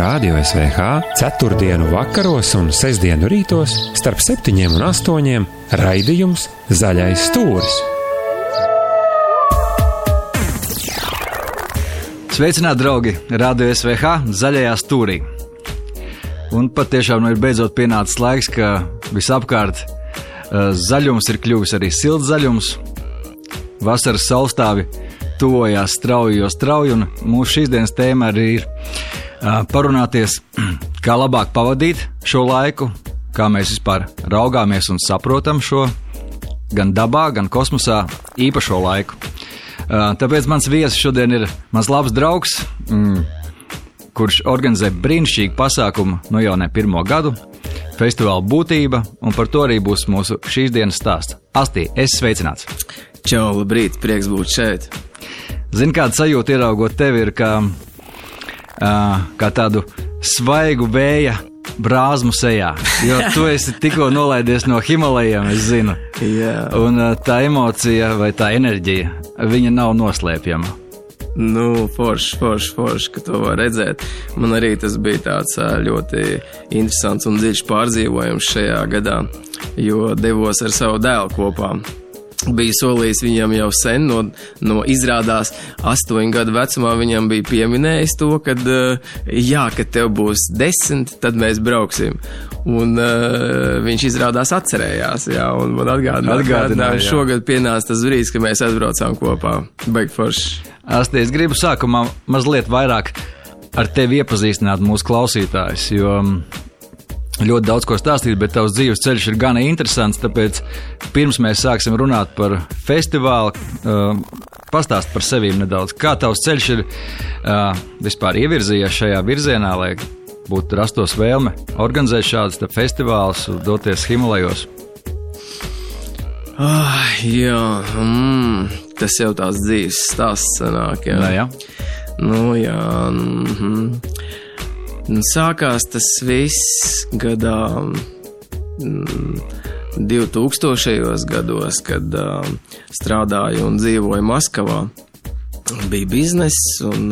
Radio SVH 4. vakaros un 6. rītos starp 7 un 8 raidījums Zaļais stūris. Sveicināti, draugi! Radio SVH Zaļajā stūrī. Un patiešām ir beidzot pienācis laiks, ka visapkārt zaļums ir kļuvis arī silts zaļums. Vasaras saulstāvi tuvojās strauji, un mūsu šīs dienas tēma arī ir parunāties, kā labāk pavadīt šo laiku, kā mēs vispār raugāmies un saprotam šo gan dabā, gan kosmosā īpašo laiku. Tāpēc mans viesis šodien ir mans labs draugs, kurš organizē brīnišķīgu pasākumu nu jau ne pirmo gadu, festivāla būtība, un par to arī būs mūsu šīs dienas stāsts. Astī, esi sveicināts! Čau, labrīt, prieks būt šeit! Zini, kāda sajūta ieraugot tevi ir, kā tādu svaigu vēja brāzmu sejā, jo tu esi tikko nolaidies no Himalajiem, es zinu. Yeah. Un tā emocija vai tā enerģija, viņa nav noslēpjama. Nu, forši, ka to var redzēt. Man arī tas bija tāds ļoti interesants un dziļš pārdzīvojums šajā gadā, jo devos ar savu dēlu kopā. Bija solījis viņam jau sen, no izrādās 8 gadu vecumā viņam bija pieminējis to, kad jā, kad tev būs 10, tad mēs brauksim. Un viņš izrādās atcerējās, jā, un man atgādināja, šogad pienāca tas brīdis, ka mēs atbraucām kopā. Baigi forši. Astī, es gribu sākumā mazliet vairāk ar tevi iepazīstināt mūsu klausītājus, jo ļoti daudz ko stāstīt, bet tavs dzīves ceļš ir gana interesants, tāpēc pirms mēs sāksim runāt par festivālu, pastāst par sevīm nedaudz. Kā tavs ceļš ir vispār ievirzījies šajā virzienā, lai būtu rastos vēlme organizēt šādas festivālus, doties Himalajos? Tas jau tās dzīves stāsts sanāk, jā. Nā, jā. Nu, jā, sākās tas viss gadā 2000. Gados, kad strādāju un dzīvoju Maskavā. Bija bizness un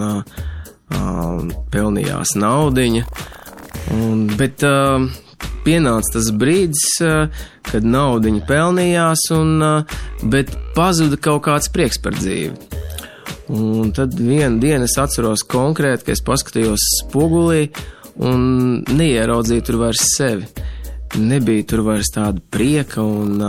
pelnījās naudiņa, bet pienāca tas brīdis, kad naudiņa pelnījās, bet pazuda kaut kāds prieks par dzīvi. Un tad vienu dienu es atceros konkrēti, ka es paskatījos spogulī un neieraudzīju tur vairs sevi. Nebija tur vairs tāda prieka un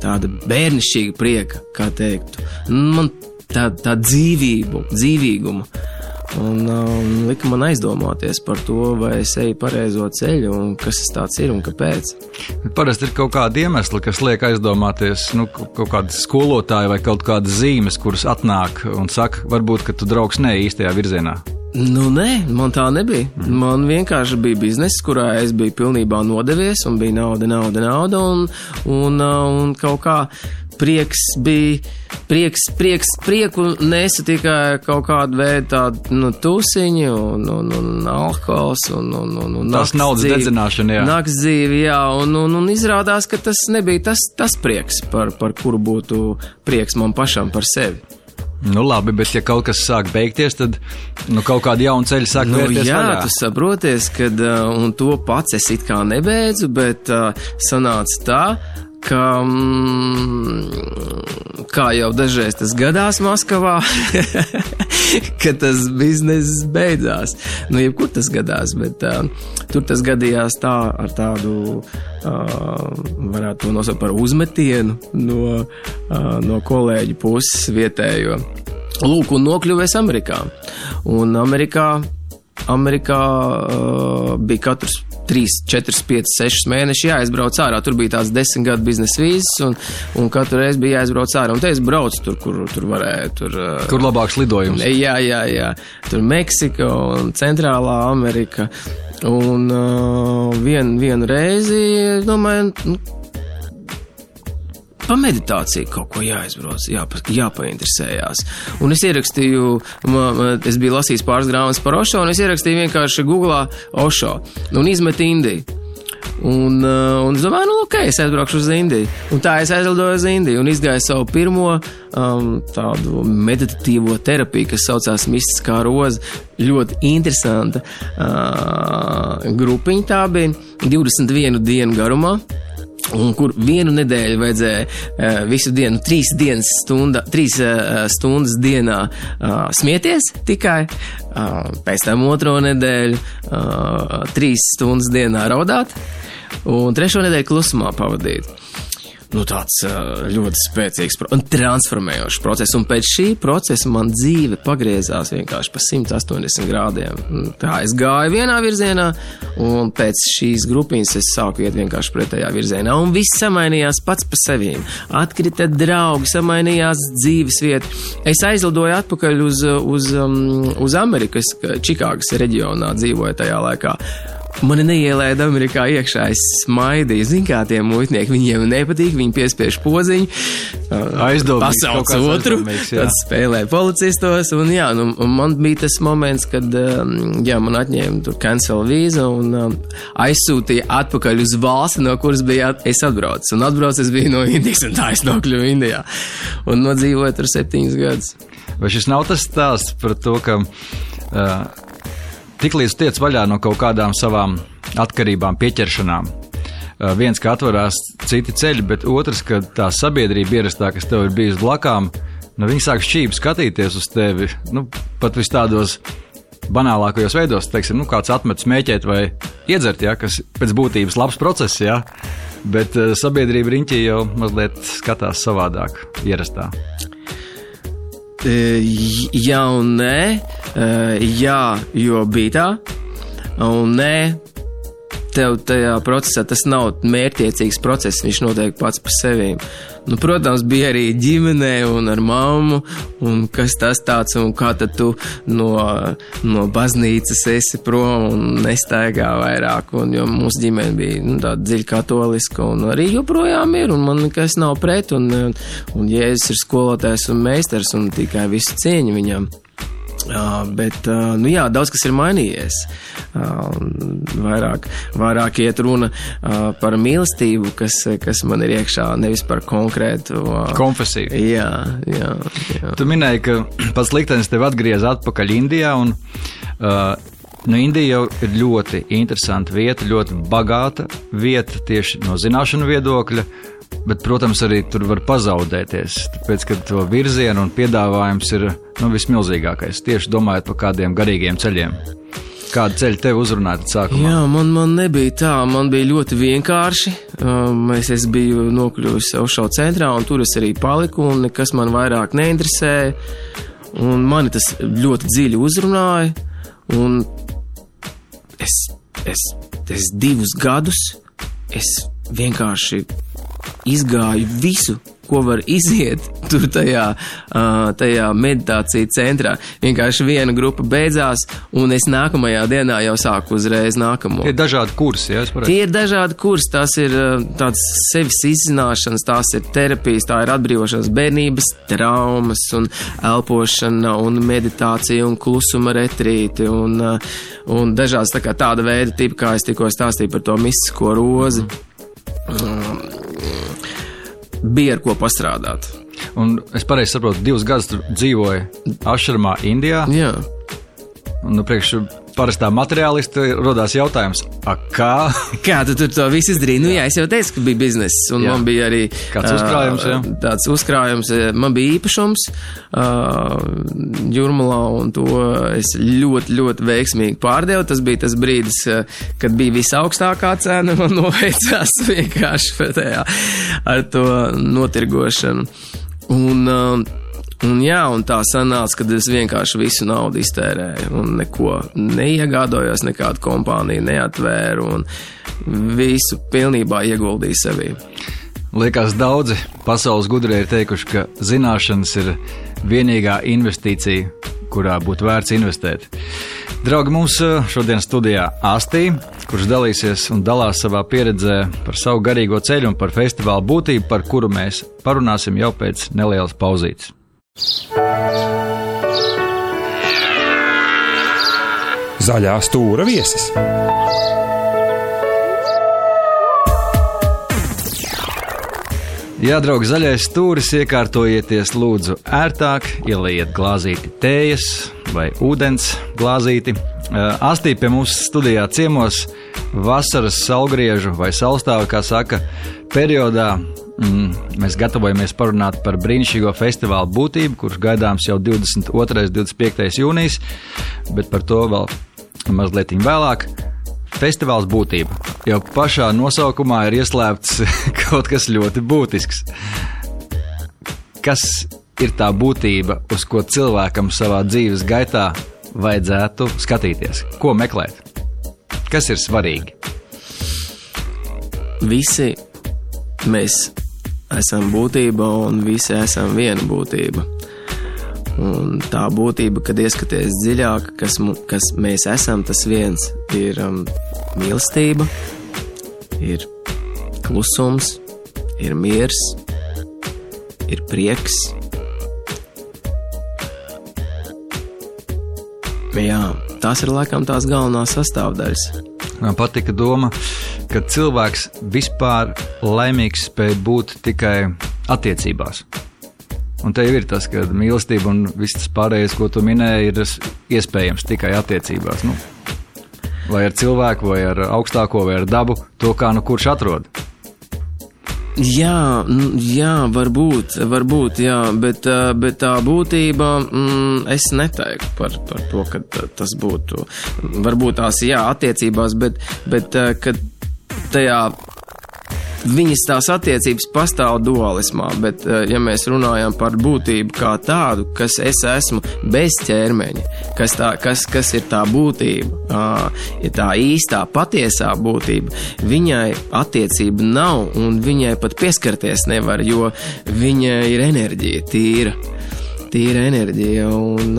tāda bērnišķīga prieka, kā teiktu. Man tā dzīvīguma. Un lika man aizdomāties par to, vai es eju pareizo ceļu, un kas es tāds ir un kāpēc. Parasti ir kaut kāda iemesla, kas liek aizdomāties, kaut kāda skolotāja vai kaut kādas zīmes, kuras atnāk un saka, varbūt, ka tu draugs neej īstajā virzienā. Nu, nē, man tā nebija. Man vienkārši bija bizness, kurā es biju pilnībā nodevies, un bija nauda, un kaut kā prieks bija, prieku nesa tikai kaut kādu veidu tādu, tūsiņu, un alkohols, un tās naudas dedzināšana, jā. Nakts dzīvi, jā, un izrādās, ka tas nebija tas prieks, par kuru būtu prieks man pašam par sevi. Nu labi, bet ja kaut kas sāk beigties, tad kaut kādi jauni ceļi sāk vērties vaļā. Jā, tu saproties, kad un to pats es it kā nebeidzu, bet sanāca tā, ka, kā jau dažreiz tas gadās Maskavā, ka tas bizness beidzās. Nu, jebkur tas gadās, bet tur tas gadījās tā ar tādu, varētu to nosaukt par uzmetienu no kolēģu puses vietējo. Lūk, un nokļuvies Amerikā. Un Amerikā bija katrs 3, 4, 5, 6 mēneši jāaizbrauc ārā. Tur bija tāds 10 gadu biznesa vīzes, un katru reizi bija jāaizbrauc ārā. Un te es braucu tur, kur tur varēja. Kur labāks lidojums. Jā. Tur Meksika un Centrālā Amerika. Un vienu reizi, domāju, pa meditāciju kaut ko jāizbrauc, jāpainteresējās. Un es ierakstīju, es biju lasījis pāris grāmatas par Ošo, un es ierakstīju vienkārši Google'ā Ošo un izmetu Indiju. Un es domāju, nu, ok, es aizbraukšu uz Indiju. Un tā es aizlidoju uz Indiju un izgāju savu pirmo tādu meditatīvo terapiju, kas saucās Mistiskā roze. Ļoti interesanta grupiņa tā bija, 21 dienu garumā. Un kur vienu nedēļu vajadzēja visu dienu, 3 stundas dienā smieties tikai, pēc tam otro nedēļu 3 stundas dienā raudāt un trešo nedēļu klusumā pavadīt. Nu, tāds ļoti spēcīgs un transformējošs process. Un pēc šī procesa man dzīve pagriezās vienkārši pa 180 grādiem. Tā es gāju vienā virzienā, un pēc šīs grupiņas es sāku iet vienkārši pretējā virzienā. Un viss samainījās pats pa sevīm. Atkrita draugi, samainījās dzīves vieta. Es aizlidoju atpakaļ uz Ameriku, Čikāgas reģionā dzīvoju tajā laikā. Mani neielēda Amerikā iekšā, es smaidīju, zin kā tie muitnieki, viņiem nepatīk, viņi piespiež poziņu, pasauc otru, tad spēlē policistos, un jā, nu, man bija tas moments, kad, jā, man atņēma tur cancel vīzu un aizsūtīja atpakaļ uz valsti, no kuras bija es atbraucis, un atbraucis bija no Indijas, un tā es nokļuvu Indijā, un nodzīvoju tur 7 gadus. Vai šis nav tas stāsts par to, ka... Tiklīdz tiec vaļā no kaut kādām savām atkarībām, pieķeršanām. Viens, ka atvarās citi ceļi, bet otrs, ka tā sabiedrība ierastā, kas tev ir bijis blakām, nu, viņi sāk šķību skatīties uz tevi, nu, pat vis tādos banālākajos veidos, teiksim, nu, kāds atmet smēķēt vai iedzert, ja, kas pēc būtības labs process, ja, bet sabiedrība riņķī jau mazliet skatās savādāk ierastā. Jā un nē, jā, jo bija tā, un nē, tev tajā procesā tas nav mērķtiecīgs process, viņš notiek pats par sevi. Nu, protams, bija arī ģimenē un ar mammu, un kas tas tāds, un kā tad tu no baznīcas esi prom un nestaigā vairāk, un jo mūsu ģimene bija tāda dziļa katoliska, un arī joprojām ir, un man nekas nav pret, un Jēzus ir skolotājs un meistars, un tikai visu cieņu viņam. Bet, nu jā, daudz kas ir mainījies. Vairāk iet runa par mīlestību, kas man ir iekšā, nevis par konkrētu konfesiju. Jā. Tu minēji, ka pats liktenis tev atgriez atpakaļ Indijā, un nu, Indija jau ir ļoti interesanta vieta, ļoti bagāta vieta tieši no zināšanu viedokļa. Bet, protams, arī tur var pazaudēties, tāpēc, ka to virzienu un piedāvājums ir, nu, vismilzīgākais, tieši domājot par kādiem garīgiem ceļiem. Kādu ceļu tevi uzrunāt sākumā? Jā, man nebija tā, man bija ļoti vienkārši. Es biju nokļuvusi Ošo centrā, un tur es arī paliku, un nekas man vairāk neinteresēja, un mani tas ļoti dziļi uzrunāja, un es 2 gadus, es vienkārši... Izgāju visu, ko var iziet tur tajā meditācija centrā. Vienkārši viena grupa beidzās, un es nākamajā dienā jau sāku uzreiz nākamo. Tie ir dažādi kursi, jā, es varētu? Tie ir dažādi kursi, tās ir tāds sevis izzināšanas, tās ir terapijas, tā ir atbrīvošanas bērnības, traumas, un elpošana, un meditācija, un klusuma retrīti, un dažādas tā kā tāda veida tipi, kā es tikko stāstīju par to mistisko rozi. Bija ar ko pastrādāt. Un es pareizi saprotu, 2 gadus tur dzīvoju Ašramā, Indijā. Jā. Un nu priekš parastā materiālista rodās jautājums, kā? Kā tu tur to visu izdarīji? Nu jā, es jau teicu, ka bija bizness, un jā. Man bija arī... Kāds uzkrājums, jā? Tāds uzkrājums. Man bija īpašums Jūrmalā, un to es ļoti, ļoti veiksmīgi pārdevu. Tas bija tas brīdis, kad bija visaugstākā cena, man noveicās vienkārši tajā ar to notirgošanu. Un jā, un tā sanāca, kad es vienkārši visu naudu iztērēju un neko neiegādojos, nekādu kompāniju neatvēru un visu pilnībā ieguldīju sevī. Liekas, daudzi pasaules gudrie ir teikuši, ka zināšanas ir vienīgā investīcija, kurā būtu vērts investēt. Draugi, mums šodien studijā Astī, kurš dalīsies un dalās savā pieredzē par savu garīgo ceļu un par festivālu būtību, par kuru mēs parunāsim jau pēc nelielas pauzītes. Zaļā stūra viesis. Ja draugs zaļais stūris, iekārtojieties lūdzu ērtāk, ieliejiet glāzīti tējas vai ūdens glāzīti. Astī pie mums studijā ciemos vasaras salgriežu vai salstāvu, kā saka, periodā. Mēs gatavojamies parunāt par brīnišķīgo festivālu būtību, kurš gaidāms jau 22. 25. jūnijas, bet par to vēl mazliet vēlāk. Festivāls būtība. Jau pašā nosaukumā ir ieslēpts kaut kas ļoti būtisks. Kas ir tā būtība, uz ko cilvēkam savā dzīves gaitā vajadzētu skatīties? Ko meklēt? Kas ir svarīgi? Visi mēs esam būtība un visi esam viena būtība. Un tā būtība, kad ieskaties dziļāk, kas mēs esam, tas viens ir mīlestība, ir klusums, ir miers, ir prieks. Jā, tās ir laikam tās galvenās sastāvdaļas. Man patika doma, ka cilvēks vispār laimīgs spēj būt tikai attiecībās. Un te ir tas, ka mīlestība un viss tas pārējais, ko tu minēji, ir iespējams tikai attiecībās. Nu, vai ar cilvēku, vai ar augstāko, vai ar dabu, to kā nu kurš atrod. Jā, varbūt, jā, bet tā būtība, es neteiktu par to, ka tas būtu, varbūt tās, jā, attiecībās, bet kad tajā viņas tās attiecības pastāv dualismā, bet ja mēs runājam par būtību kā tādu, kas es esmu bez ķermeņa, kas ir tā būtība, ja tā īstā patiesā būtība, viņai attiecība nav un viņai pat pieskarties nevar, jo viņa ir enerģija, tīra enerģija un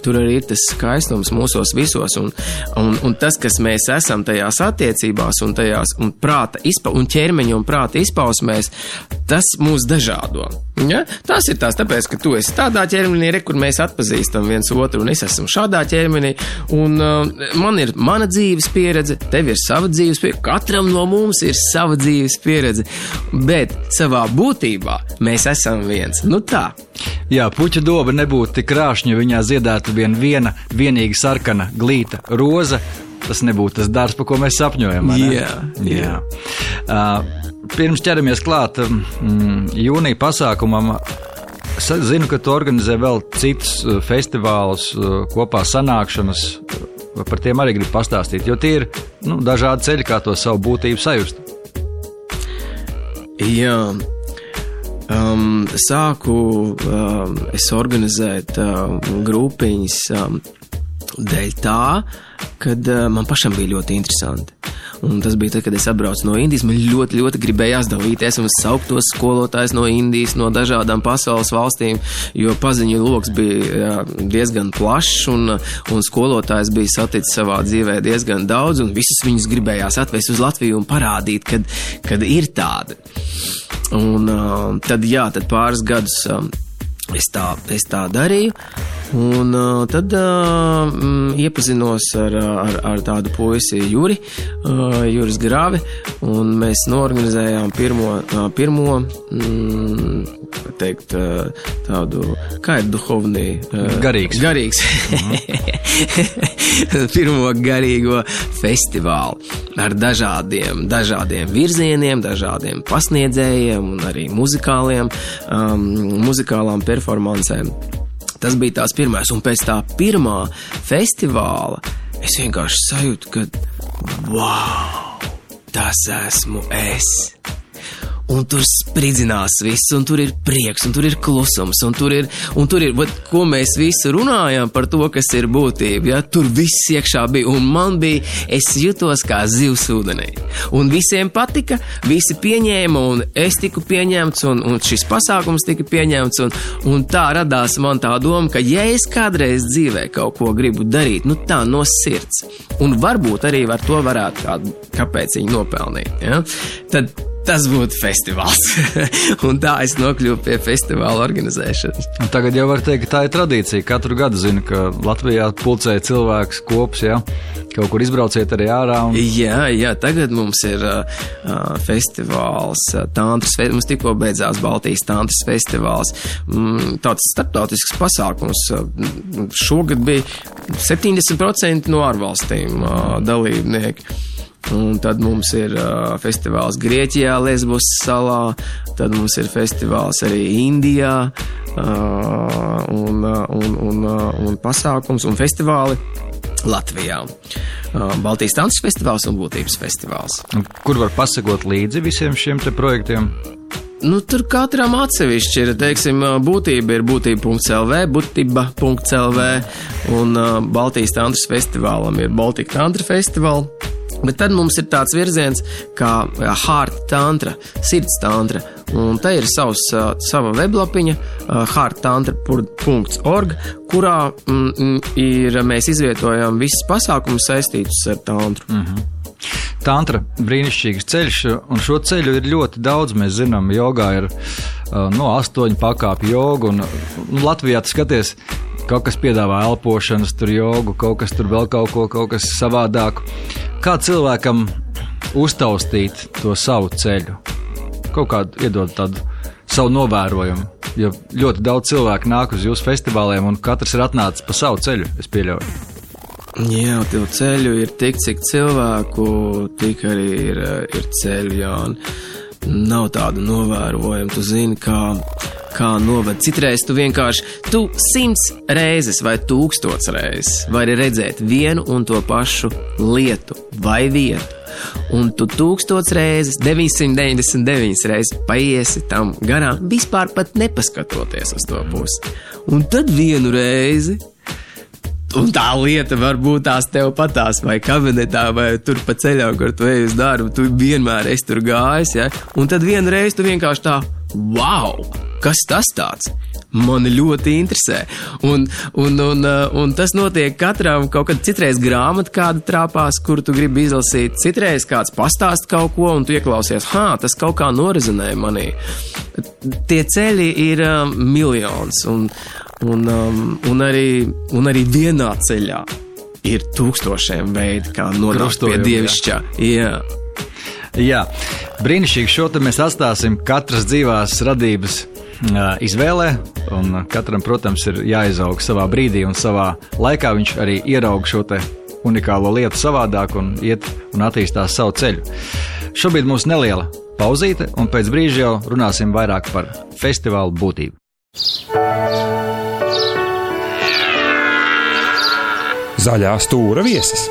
tur arī ir tas skaistums mūsos visos un tas, kas mēs esam tajās attiecībās un tajās un ķermeņa un prāta izpausmēs, tas mūs dažādo. Ja? Tas ir tās tāpēc, ka tu esi tādā ķermenī, kur mēs atpazīstam viens otru un es esmu šādā ķermenī un man ir mana dzīves pieredze, tev ir sava dzīves pieredze, katram no mums ir sava dzīves pieredze, bet savā būtībā mēs esam viens. Nu tā. Jā, puķa doba nebūtu tik krāšņa, viņā ziedētu vienīga sarkana glīta roze. Tas nebūtu tas dārs, pa ko mēs sapņojam. Jā. Pirms ķeramies klāt jūnija pasākumam, zinu, ka tu organizē vēl citus festivālus, kopā sanākšanas, par tiem arī gribu pastāstīt, jo tie ir dažādi ceļi, kā to savu būtību sajust. Jā. Es organizēt grupiņas dēļ tā, kad man pašam bija ļoti interesanti. Un tas bija tad, kad es atbraucu no Indijas, man ļoti gribējās dalīties un saukt tos skolotājus no Indijas, no dažādām pasaules valstīm, jo paziņu loks bija diezgan plašs un skolotājs bija saticis savā dzīvē diezgan daudz un visus viņus gribējās atvest uz Latviju un parādīt, kad ir tāda. Un tad pāris gadus es tā darīju, un tad iepazinos ar tādu puisi Jūris Gravi, un mēs noorganizējām pirmo, tādu, kā ir duhovnī? Garīgs. Pirmo garīgo festivālu ar dažādiem virzieniem, dažādiem pasniedzējiem un arī muzikālām performansēm. Tas bija tās pirmais, un pēc tā pirmā festivāla es vienkārši sajūtu, ka wow, tas esmu es. Un tur spridzinās viss, un tur ir prieks, un tur ir klusums, un tur ir, ko mēs visu runājam par to, kas ir būtība, ja? Tur viss iekšā bija, un man bija, es jutos kā zivs ūdenī. Un visiem patika, visi pieņēma, un es tiku pieņemts, un šis pasākums tika pieņemts, un tā radās man tā doma, ka ja es kādreiz dzīvē kaut ko gribu darīt, tā no sirds, un varbūt arī var to varētu kāpēc viņi nopelnīt, ja? Tad tas būtu festivāls. Un tā es nokļuvu pie festivāla organizēšanas. Un tagad jau var teikt, ka tā ir tradīcija. Katru gadu zinu, ka Latvijā pulcē cilvēks kops, ja? Kaut kur izbrauciet arī ārā. Un... Jā, tagad mums ir festivāls, Tantras, mums tikko beidzās Baltijas Tantras festivāls. Tāds starptautisks pasākums. Šogad bija 70% no ārvalstīm dalībnieki. Un tad mums ir festivāls Grieķijā, Lesbos salā, tad mums ir festivāls arī Indijā, un pasākums un festivāli Latvijā. Baltijas Tantras festivāls un būtības festivāls. Kur var pasakot līdzi visiem šiem te projektiem? Nu, tur katram atsevišķi ir, teiksim, būtība ir būtība.lv, būtība.lv, un Baltijas Tantras festivālam ir Baltika Tantra festivāla. Bet tad mums ir tāds virziens kā Heart Tantra, Sirds Tantra, un te ir sava weblapiņa hearttantra.org, kurā mēs izvietojam visas pasākumus saistītus ar tantru. Mhm. Tantra brīnišķīgs ceļš, un šo ceļu ir ļoti daudz, mēs zinām, jogā ir no 8 pakāpju jogu, un Latvijā tu skaties, kaut kas piedāvā elpošanas, tur jogu, kaut kas tur vēl kaut kas savādāk. Kā cilvēkam uztaustīt to savu ceļu? Kaut kādu iedod tādu savu novērojumu, jo ļoti daudz cilvēku nāk uz jūsu festivāliem, un katrs ir atnācis pa savu ceļu, es pieļauju. Jā, tev ceļu ir tik, cik cilvēku, tik arī ir ceļu, jā, nav tādu novērojumu, tu zini, kā noved. Citreiz tu vienkārši, 100 reizes vai 1000 reizes vari redzēt vienu un to pašu lietu vai vietu. Un tu 1000 reizes, 999 reizes paiesi tam garām, vispār pat nepaskatoties uz to pusi. Un tad vienu reizi, un tā lieta varbūt tās tev patās vai kabinetā vai tur pa ceļā, kur tu ej uz darbu, tu vienmēr esi tur gājis, ja? Un tad vienreiz tu vienkārši tā, wow, kas tas tāds? Mani ļoti interesē. Un tas notiek katram, kaut kad citreiz grāmata kāda trāpās, kuru tu gribi izlasīt, citreiz kāds pastāst kaut ko, un tu ieklausies, tas kaut kā norezinēja manī. Tie ceļi ir miljons, un arī vienā ceļā ir 1000 veidu, kā nonākt pie dievišķā. Jā. Brīnišķīgi, šo te mēs atstāsim katras dzīvās radības izvēlē, un katram, protams, ir jāizaug savā brīdī un savā laikā. Viņš arī ieraug šo te unikālo lietu savādāk un iet un attīstās savu ceļu. Šobrīd mums neliela pauzīte, un pēc brīža jau runāsim vairāk par festivālu būtību. Zaļā stūra viesis.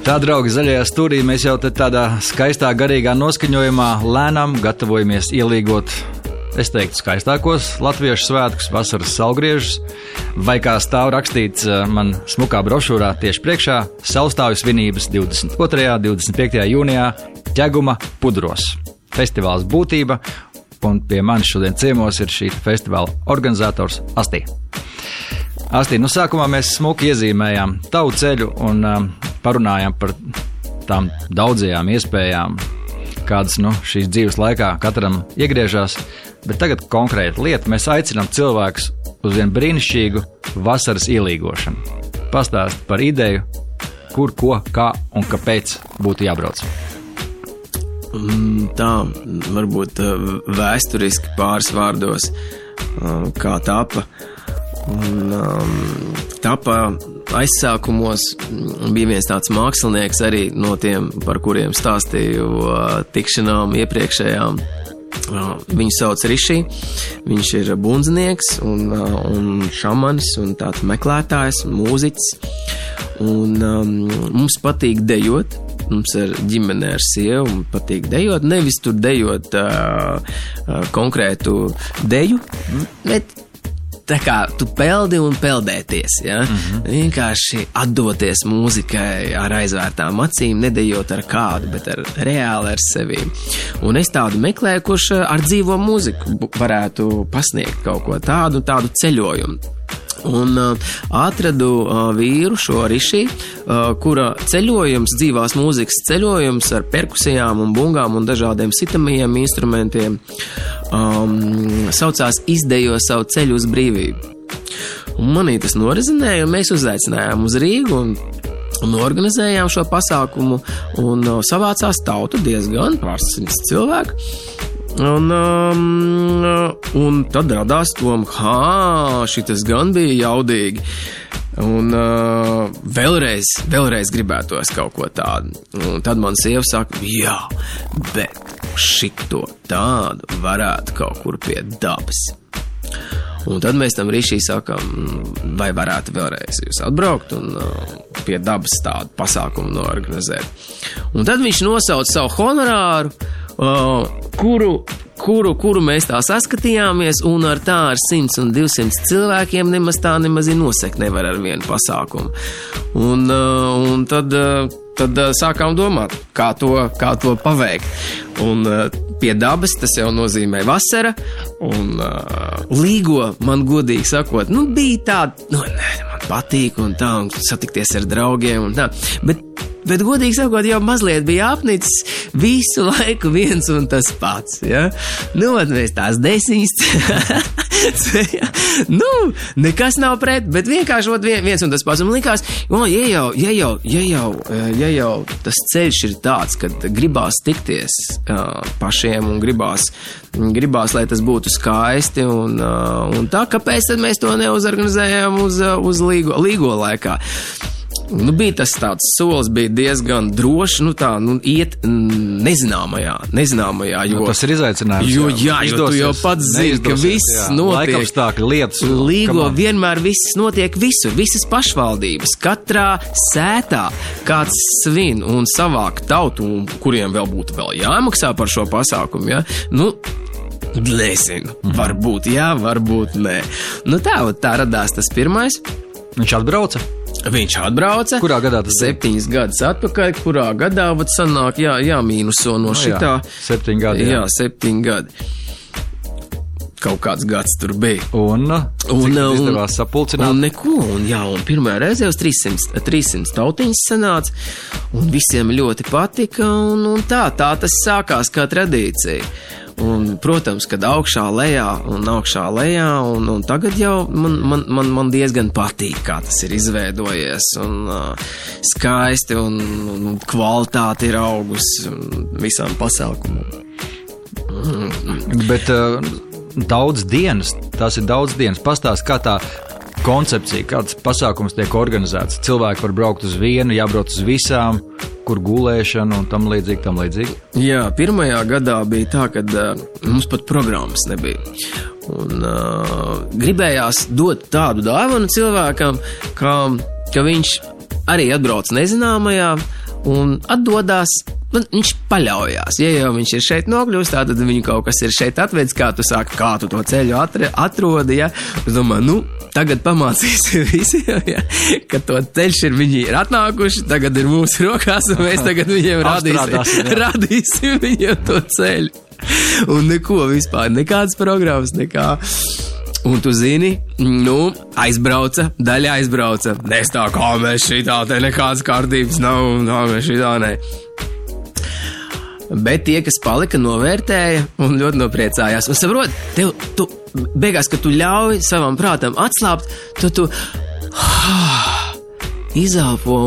Tā, draugi, zaļajā stūrī mēs jau tādā skaistā, garīgā noskaņojumā lēnām gatavojamies ielīgot, es teiktu, skaistākos latviešu svētkus, vasaras salgriežus, vai kā stāv rakstīts man smukā brošūrā tieši priekšā, saulstāvju svinības 22. 25. jūnijā Ķeguma puduros. Festivāls būtība, un pie manis šodien ciemos ir šī festivāla organizators Astī. Astī, sākumā mēs smuki iezīmējām tavu ceļu un parunājām par tām daudzajām iespējām, kādas šīs dzīves laikā katram iegriežās, bet tagad konkrēta lieta, mēs aicinām cilvēkus uz vienu brīnišķīgu vasaras ielīgošanu. Pastāst par ideju, kur, ko, kā un kāpēc būtu jābrauc. Tā, varbūt vēsturiski pāris vārdos, kā tapa. Tāpā aizsākumos bija viens tāds mākslinieks arī no tiem, par kuriem stāstīju tikšanām iepriekšējām. Viņu sauc Riši, viņš ir bundznieks un šamanis un tāds meklētājs, mūziķis. Un mums patīk dejot. Mums ir ģimene ar sievu, patīk dejot, nevis tur dejot konkrētu deju, bet tā kā tu peldi un peldēties, ja? Vienkārši atdoties mūzikai ar aizvērtām acīm, nedejot ar kādu, bet reāli ar sevīm. Un es tādu meklēju, kurš ar dzīvo mūziku varētu pasniegt kaut ko tādu ceļojumu. Un atradu vīru šo Riši, kura ceļojums, dzīvās mūzikas ceļojums ar perkusijām un bungām un dažādiem sitamajiem instrumentiem saucās Izdejo savu ceļu uz brīvību. Un manī tas norizinēja, un mēs uzaicinājām uz Rīgu un organizējām šo pasākumu, un savācās tautu diezgan pārsimts cilvēku. Un tad radās tom, šitas gan bija jaudīgi. Un vēlreiz gribētos kaut ko tādu. Un tad man sieva saka, jā, bet šito tādu varētu kaut kur pie dabas. Un tad mēs tam Rišī sakām, vai varētu vēlreiz jūs atbraukt un pie dabas tādu pasākumu noorganizēt. Un tad viņš nosauca savu honorāru, kuru mēs tā saskatījāmies, un ar tā ar 100 un 200 cilvēkiem nemaz nosekt nevar ar vienu pasākumu. Un tad sākām domāt, kā to paveikt. Un pie dabas tas jau nozīmē vasara, un līgo, man godīgi sakot, bija tāda, man patīk un tā, un satikties ar draugiem un tā, bet godīgi sakot, jau mazliet bija apnicis visu laiku viens un tas pats, ja? Mēs tās desiņas, nekas nav pret, bet vienkārši viens un tas pats. Un likās, ja jau tas ceļš ir tāds, kad gribās tikties pašiem un gribās, lai tas būtu skaisti un tā, kāpēc tad mēs to neuzorganizējām uz līgo laikā? Bija tas tāds solis, bija diezgan droši, iet nezināmajā, jo... tas ir izaicinājums. Jo tu jau pats zini, ka viss notiek. Laikapstākļi, lietas. Līgo vienmēr viss notiek visu, visas pašvaldības. Katrā sētā kāds svin un savāk tautu, kuriem vēl būtu jāmaksā par šo pasākumu, ja? Nezinu, varbūt jā, varbūt nē. Tā radās tas pirmais. Viņš atbrauca. Kurā gadā tas 7 gadus atpakaļ, kurā gadā sanāk, jāmīnuso no šitā. 7 gadi. Jā, 7 gadi. Kaut kāds gads tur bija. Un izdevās sapulcināt? Un neko. Un pirmā reize jau 300 tautiņas sanāca, un visiem ļoti patika, un tā tas sākās kā tradīcija. Un, protams, kad augšā lejā, un tagad jau man diezgan patīk, kā tas ir izveidojies, un skaisti, un kvalitāte ir augus visām pasākumam. Bet tās ir daudz dienas. Pastāst, kā tā koncepcija, kāds pasākums tiek organizēts. Cilvēki var braukt uz vienu, jābrauc uz visām, kur gulēšana un tam līdzīgi. Jā, pirmajā gadā bija tā, kad mums pat programmas nebija. Un gribējās dot tādu dāvanu cilvēkam, ka viņš arī atbrauc nezināmajā un atdodās. Viņš paļaujās, ja jau viņš ir šeit nokļūst, tad viņu kaut kas ir šeit atvedis, kā tu to ceļu atrodi, ja? Es domāju, tagad pamācīsim visiem, ja? Ka to ceļš viņi ir atnākuši, tagad ir mūsu rokās, un mēs tagad viņiem radīsim viņiem to ceļu. Un neko vispār, nekādas programmas, nekā. Un tu zini, daļa aizbrauca, nes tā kā mēs šitā, te nekādas kārtības nav, un mēs šitā, ne. Bet tie, kas palika, novērtēja un ļoti nopriecājās. Un saprot, tu beigās, ka tu ļauj savam prātam atslāpt, tu izelpo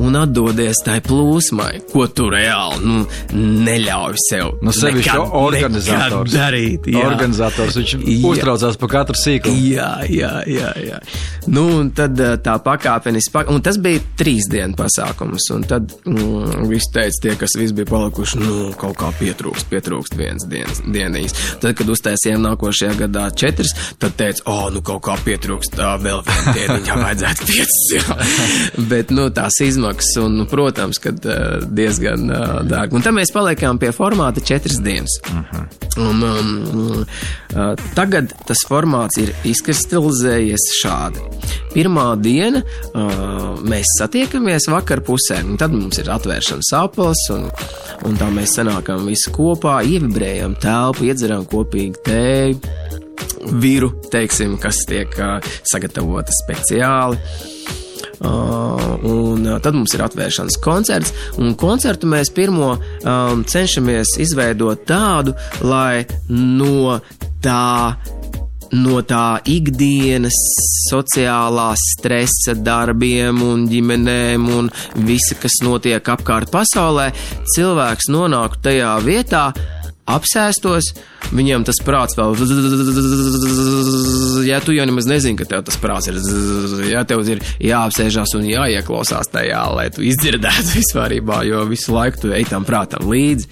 un atdodies tai plūsmai, ko tu reāli neļauj sev. Sevišķi organizators. Nekad darīt, jā. Organizators, viņš uztraucās pa katru sīklu. Jā. Un tad tā pakāpenis, un tas bija 3 dienu pasākums, un tad visi teica tie, kas visi bija palikuši, kaut kā pietrūkst viens dienīs. Tad, kad uztaisījām nākošajā gadā 4, tad teica, kaut kā pietrūkst vēl vienu dienu, jā, vajadzētu 5, jā. Bet, tās izmaksas, un, protams, kad diezgan dārgi. Un tam mēs paliekām pie formāta 4 dienas. Uh-huh. Tagad tas formāts ir izkristalizējies šādi. Pirmā diena mēs satiekamies vakar pusē, un tad mums ir atvēršanas apels, un tā mēs sanākam visu kopā, ievibrējam telpu, iedzeram kopīgi tēju, viru, teiksim, kas tiek sagatavota speciāli. Un tad mums ir atvēršanas koncerts, un koncertu mēs pirmo cenšamies izveidot tādu, lai no tā ikdienas sociālā stresa darbiem un ģimenēm un visi, kas notiek apkārt pasaulē, cilvēks nonāk tajā vietā, apsēstos, viņiem tas prāts vēl, ja tu jau nemaz nezini, ka tev tas prāts ir, ja tev ir jāapsēžās un jāieklausās tajā, lai tu izdzirdētu vispārībā, jo visu laiku tu ej tam prātam līdzi.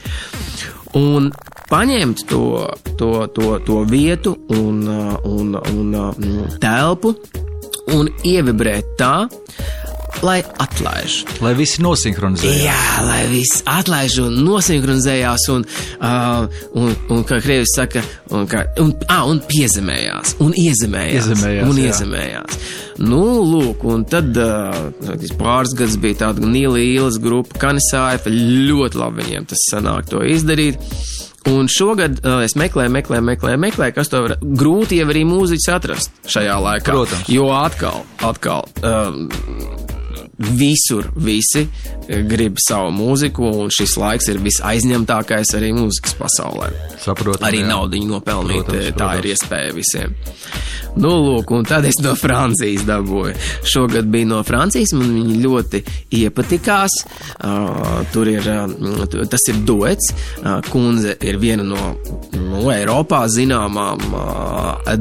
Un paņemt to vietu un telpu un ievibrēt tā, lai atlaiž. Lai visi nosinhronizējās. Jā, lai visi atlaiž un nosinhronizējās un kā krievis saka, un piezemējās, un iezemējās. Iezemējās. Nu, lūk, un tad pāris gads bija tāda Nīla-Īles grupa Kanisaife, ļoti labi viņiem tas sanāk to izdarīt. Un šogad es meklēju, kas to var grūti jau arī mūziķis atrast šajā laikā. Protams. Jo atkal visur visi grib savu mūziku, un šis laiks ir visaizņemtākais arī mūzikas pasaulē. Saprotam, arī naudiņu nopelnīt, protams. Ir iespēja visiem. Nu, lūk, un tad es no Francijas dabūju. Šogad bija no Francijas, man viņi ļoti iepatikās. Tas ir duets. Kundze ir viena no Eiropā zināmām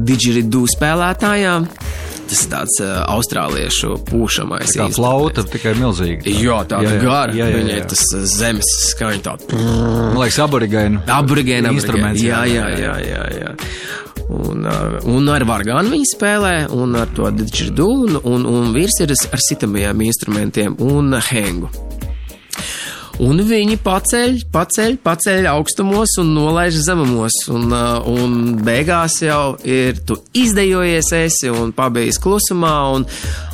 Didžeridū spēlētājām. Tas ir tāds austrāliešu pūšamais. Tā kā flauta, tikai milzīga. Tā. Jo, tāda gara. Viņai tas zemes skaņa tāda. Man liekas, aborigēna instruments. Jā. Un ar Vargan viņi spēlē, un ar to didžeridū, un virs ir ar sitamajām instrumentiem un hengu. Un viņi paceļ augstumos un nolaiž zemumos, un beigās jau ir tu izdejojies esi un pabijis klusumā,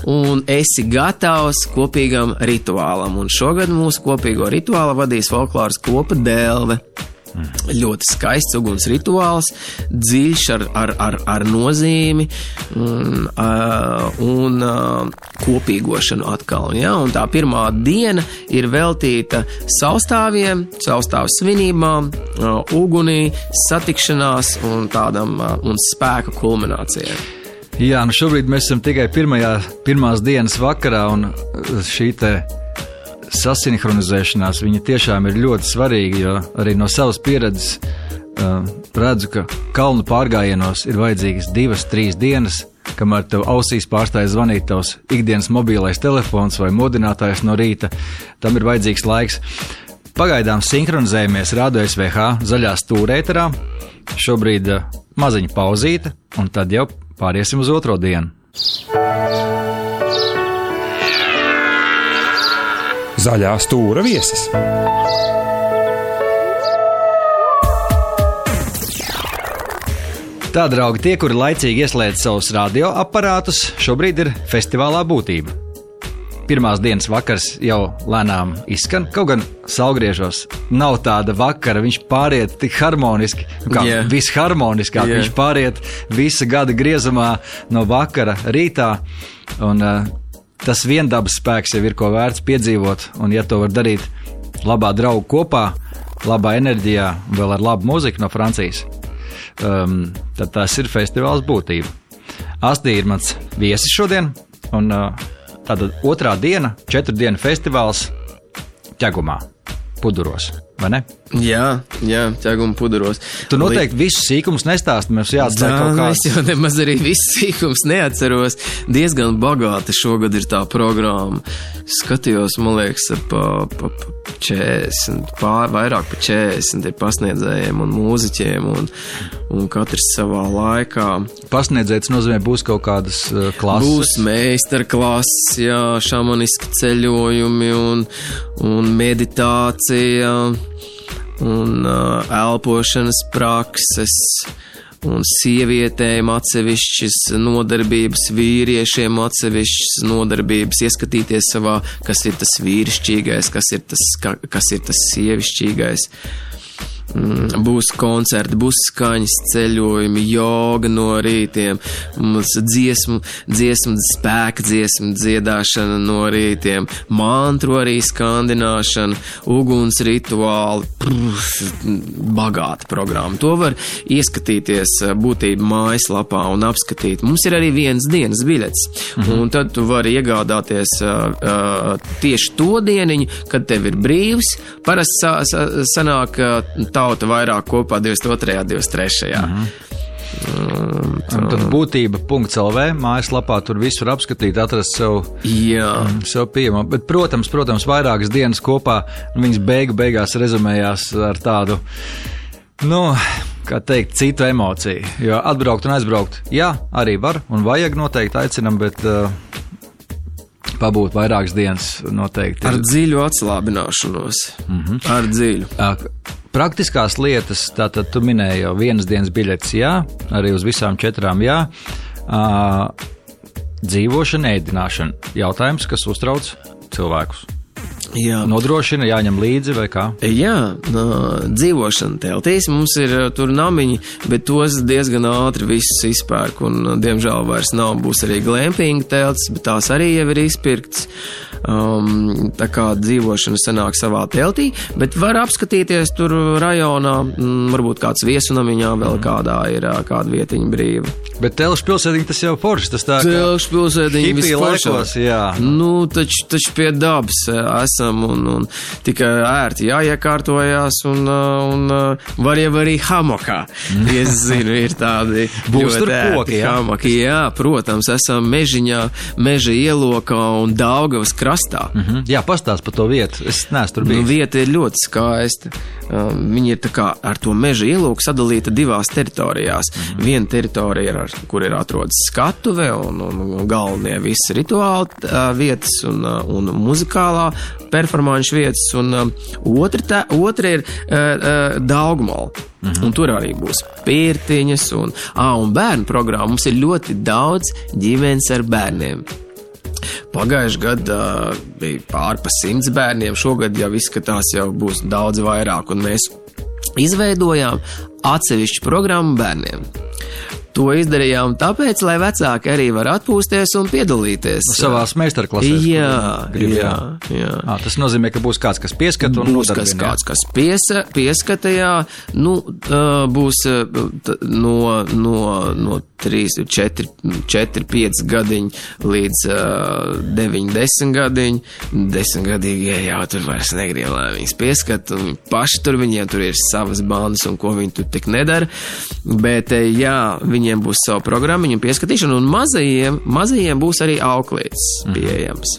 un esi gatavs kopīgam rituālam. Un šogad mūsu kopīgo rituālu vadīs folkloras kopa Dēlve. Ļoti skaists uguns rituāls, dziļš ar nozīmi un kopīgošanu atkal. Ja? Un tā pirmā diena ir veltīta saustāviem, saustāvu svinībām, ugunī, satikšanās un tādam un spēka kulminācijai. Jā, nu šobrīd mēs esam tikai pirmās dienas vakarā, un šī te sasinhronizēšanās, viņa tiešām ir ļoti svarīga, jo arī no savas pieredzes redzu, ka kalnu pārgājienos ir vajadzīgas 2-3 dienas, kamēr tev ausīs pārstāja zvanīt tavs ikdienas mobilais telefons vai modinātājs no rīta. Tam ir vajadzīgs laiks. Pagaidām sinhronizējamies Radio SVH zaļā stūra ēterā. Šobrīd maziņa pauzīte, un tad jau pāriesim uz otro dienu. Zaļā stūra viesis. Tā, draugi, tie, kuri laicīgi ieslēdz savus radioaparātus, šobrīd ir festivālā būtība. Pirmās dienas vakars jau lēnām izskan, kaut gan salgriežos. Nav tāda vakara, viņš pāriet tik harmoniski, visharmoniskāk viņš pāriet visa gada griezumā no vakara rītā, un tas viendabas spēks jau ir ko vērts piedzīvot, un ja to var darīt labā draugu kopā, labā enerģijā, vēl ar labu mūziku no Francijas, tad tas ir festivāls būtība. Astī ir mans viesis šodien, un tāda otrā diena, 4 dienu festivāls Ķegumā, puduros, vai ne? Jā, Ķeguma puduros. Tu noteikti visus sīkumus nestāsti, mums jāatstāj kaut kāds. Es jau nemaz arī visus sīkumus neatceros. Diezgan bagāti šogad ir tā programma. Skatījos, man liekas, pa 40, vairāk pa 40 ir pasniedzējiem un mūziķiem, un katrs savā laikā. Pasniedzēts nozīmē būs kaut kādas klases? Būs meistarklases, jā, šamaniski ceļojumi un meditācija, un elpošanas prakses, un sievietēm atsevišķas nodarbības, vīriešiem atsevišķas nodarbības, ieskatīties savā, kas ir tas vīrišķīgais, kas ir tas sievišķīgais. Būs koncerti, būs skaņas ceļojumi, joga no rītiem, mums dziesmu spēka dziesmu dziedāšana no rītiem, mantru arī skandināšana, uguns rituāli, bagāta programma. To var ieskatīties būtību mājaslapā un apskatīt. Mums ir arī viens dienas biļets, un tad tu vari iegādāties tieši to dieniņu, kad tev ir brīvs. Parasti sanāk tauta vairāk kopā 22. 23. Tad būtība.lv mājaslapā tur visu var apskatīt, atrast sev pieejamo. Bet, protams, vairākas dienas kopā viņas beigās rezumējās ar tādu, kā teikt, citu emociju. Jo atbraukt un aizbraukt, jā, arī var un vajag noteikti aicinam, bet... pabūt vairākas dienas noteikti. Ar dziļu atslābināšanos. Ar dziļu. Praktiskās lietas, tātad tu minēji jau vienas dienas biļets, jā, arī uz visām 4, jā. Dzīvošana, ēdināšana. Jautājums, kas uztrauc cilvēkus. Jā. Nodrošina, jāņem līdzi vai kā? Jā, dzīvošana teltīs, mums ir tur namiņi, bet tos diezgan ātri visus izpērk, un diemžēl vairs nav, būs arī glampinga teltis, bet tās arī jau ir izpirktas, tā kā dzīvošana sanāk savā teltī, bet var apskatīties tur rajonā, varbūt kāds viesunamiņā vēl kādā ir kāda vietiņa brīva. Bet telšu pilsētiņa tas jau forši, tas tā kā telšu pilsētiņa hipī laikos, jā. Taču pie dabas esam un tikai ērti jāiekārtojās un var jau arī hamakā. Es zinu, ir tādi būs tur koki, jā. Hamaki, jā, protams, esam mežiņā, meža ielokā un Daugavas krastā. Jā, pastāst par to vietu, es neesmu tur bijis. Vieta ir ļoti skaista. Viņi ir tā kā ar to meža ieloku sadalīta divās teritorijās. Viena teritorija ir kur ir atrodas skatuve un galvenie visi rituāli vietas un muzikālā performanšu vietas, un otra ir Daugmala. Un tur arī būs pirtiņas un bērnu programma. Mums ir ļoti daudz ģimenes ar bērniem. Pagājuši gadu bija pār pa 100 bērniem, šogad jau izskatās jau būs daudz vairāk, un mēs izveidojām atsevišķu programmu bērniem. To izdarījām tāpēc, lai vecāki arī var atpūsties un piedalīties. Savās meistarklasēs. Jā. Tas nozīmē, ka būs kāds, kas pieskata un nodarbina. Būs kāds, kas pieskata, jā. Būs no 3, 4, 5 gadiņi līdz 9, 10 gadiņi. 10 gadīgie, jā, tur vairs negrib, lai viņas pieskata. Paši tur viņiem tur ir savas bandas un ko viņi tur tik nedara. Bet, jā, viņiem būs savu programmiņu un pieskatīšanu, un mazajiem būs arī auklītes pieejams.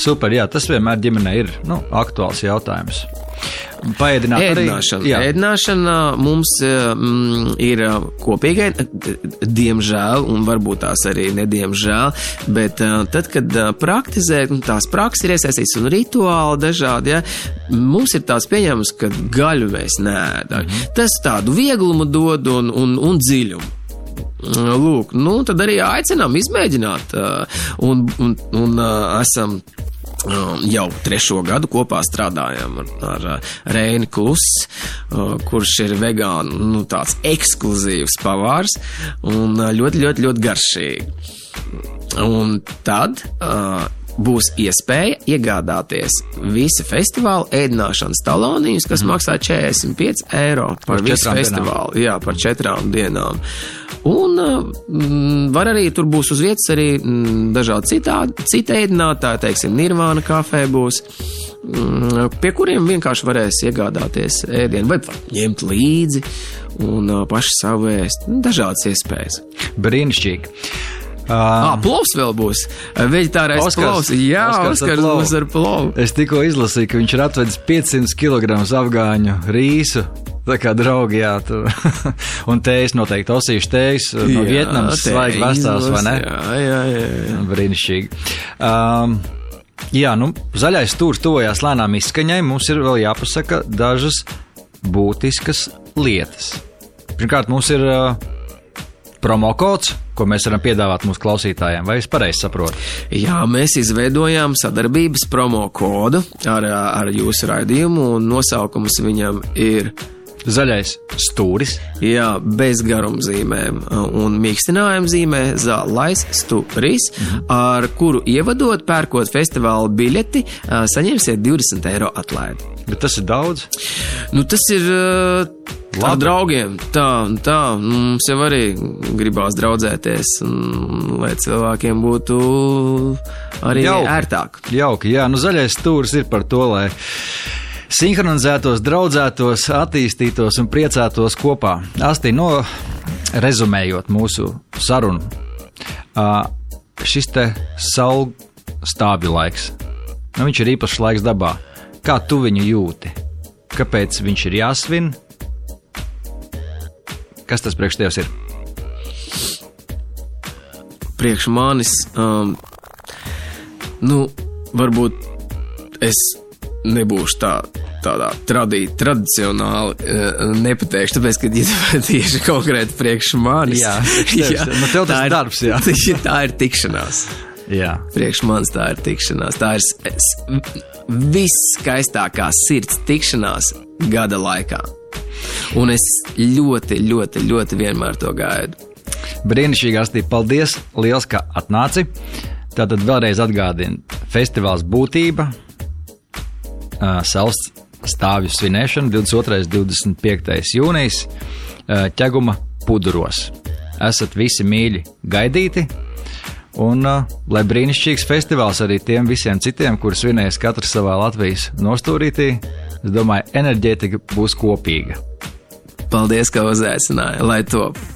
Super, jā, tas vienmēr ģimenē ir aktuāls jautājums. Ēdināšana mums ir kopīgai, diemžēl, un varbūt tās arī nediemžēl, bet tad, kad praktizē, tās prakses ir iesaistīts un rituāli dažādi, ja, mums ir tās pieņēmums, ka gaļu mēs neēdām. Tas tādu vieglumu dod un dziļumu. Lūk, tad arī aicinām izmēģināt un esam jau 3. gadu kopā strādājam ar Reini Kluss, kurš ir vegānu, tāds ekskluzīvs pavārs un ļoti, ļoti, ļoti garšīgi. Un tad būs iespēja iegādāties visu festivālu ēdināšanas talonījus, kas maksā 45 € par visu festivālu. Jā, par 4 dienām. Un var arī, tur būs uz vietas arī dažādi cita ēdinātāji, teiksim, Nirvana kafē būs, pie kuriem vienkārši varēs iegādāties ēdienu, vai ņemt līdzi un paši savu ēst. Dažādas iespējas. Brīnišķīgi. Plovs vēl būs. Veģetārais plovs. Jā, Oskars būs ar plovu. Es tikko izlasīju, ka viņš ir atvedis 500 kg afgāņu rīsu. Tā kā draugi, jā, tu. Un tējas noteikti, osīšu tējas no Vietnamas svaigi vestās, vai ne? Jā. Brīnišķīgi. Zaļais stūris tojās lēnām izskaņai, mums ir vēl jāpasaka dažas būtiskas lietas. Pirmkārt, mums ir promokods, ko mēs varam piedāvāt mūsu klausītājiem, vai es pareizi saprotu? Jā, mēs izveidojām sadarbības promokodu ar jūsu raidījumu, un nosaukums viņam ir Zaļais stūris. Jā, bez garumzīmēm un mīkstinājuma zīmē Zaļais stūris, ar kuru ievadot, pērkot festivāla biļeti, saņemsiet 20 eiro atlaidi. Bet tas ir daudz? Nu, tas ir ar draugiem. Tā, mums jau arī gribās draudzēties, lai cilvēkiem būtu arī ērtāk. Jauki, jā. Nu, Zaļais stūris ir par to, lai sinhronizētos, draudzētos, attīstītos un priecātos kopā. Astī, rezumējot mūsu sarunu, šis te saulstāvju laiks, viņš ir īpašs laiks dabā. Kā tu viņu jūti? Kāpēc viņš ir jāsvin? Kas tas priekš tevs ir? Priekš manis, varbūt es nebūšu tādā tradicionāli nepateikšu, tāpēc, ka tieši konkrēti priekš manis. Jā, no tev tas darbs, jā. Tā ir tikšanās. Jā. Priekš manis tā ir tikšanās. Tā ir visskaistākā sirds tikšanās gada laikā. Un es ļoti, ļoti, ļoti vienmēr to gaidu. Brīnišķīgi, Astī, paldies, liels, ka atnāci. Tātad vēlreiz atgādinu, festivāls būtība, savs stāvju svinēšana 22. 25. jūnijas Ķeguma puduros. Esat visi mīļi gaidīti un lai brīnišķīgs festivāls arī tiem visiem citiem, kuri svinēs katrs savā Latvijas nostūrītī, es domāju, enerģētika būs kopīga. Paldies, ka uzaicināji, lai top!